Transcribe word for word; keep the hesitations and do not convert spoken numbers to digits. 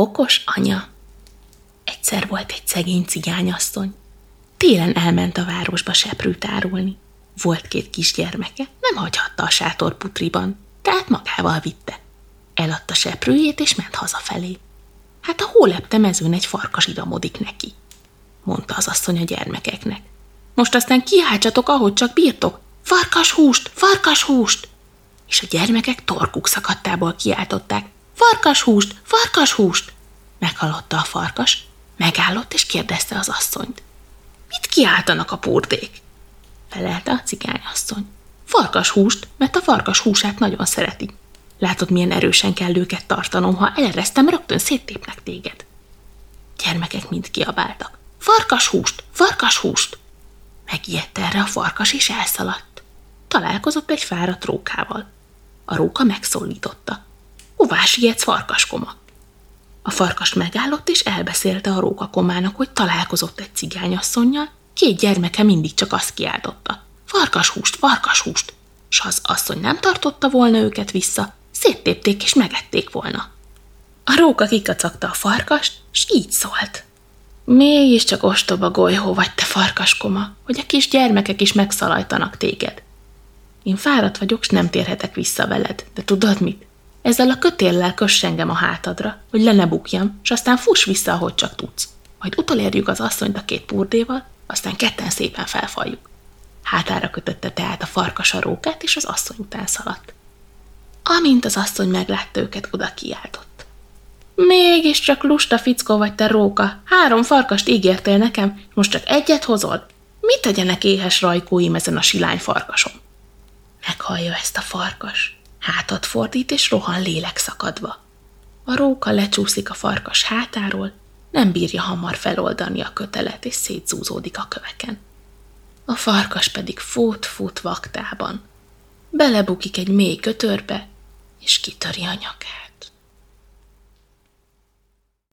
okos anya. Egyszer volt egy szegény cigányasszony. Télen elment a városba seprűt árulni. Volt két kisgyermeke, nem hagyhatta a sátorputriban, tehát magával vitte. Eladta seprűjét, és ment hazafelé. Hát a hólepte mezőn egy farkas idamodik neki, mondta az asszony a gyermekeknek. Most aztán kihácsatok, ahogy csak bírtok. Farkashúst! Farkashúst! És a gyermekek torkuk szakadtából kiáltották. Farkashúst! Farkashúst! Meghallotta a farkas, megállott és kérdezte az asszonyt. Mit kiáltanak a purdék? Felelte a cigányasszony. Farkashúst, mert a farkas húsát nagyon szereti. Látod, milyen erősen kell őket tartanom, ha eleresztem, rögtön széttépnek téged. Gyermekek mind kiabáltak. Farkashúst! Farkashúst! Megijedt erre a farkas, és elszaladt. Találkozott egy fáradt rókával. A róka megszólította. Hová sietsz, farkaskoma? A farkas megállott, és elbeszélte a rókakomának, hogy találkozott egy cigányasszonnyal, két gyermeke mindig csak azt kiáltotta. Farkashúst! Farkashúst! S az asszony nem tartotta volna őket vissza, széttépték és megették volna. A róka kikacagta a farkast, s így szólt. Mégis csak ostoba golyhó vagy, te farkaskoma, hogy a kis gyermekek is megszalajtanak téged. Én fáradt vagyok, s nem térhetek vissza veled, de tudod mit? Ezzel a kötéllel köss engem a hátadra, hogy le ne bukjam, s aztán fuss vissza, ahogy csak tudsz. Majd utolérjük az asszonyt a két purdéval, aztán ketten szépen felfaljuk. Hátára kötötte tehát a farkas a rókát, és az asszony után szaladt. Amint az asszony meglátta őket, oda kiáltott. Mégis csak lusta fickó vagy, te róka! Három farkast ígértél nekem, most csak egyet hozol? Mit tegyenek éhes rajkóim ezen a silány farkasom? Meghallja ezt a farkas. Hátat fordít, és rohan lélek szakadva. A róka lecsúszik a farkas hátáról, nem bírja hamar feloldani a kötelet, és szétzúzódik a köveken. A farkas pedig fut-fut vaktában. Belebukik egy mély gödörbe, és kitöri a nyakát.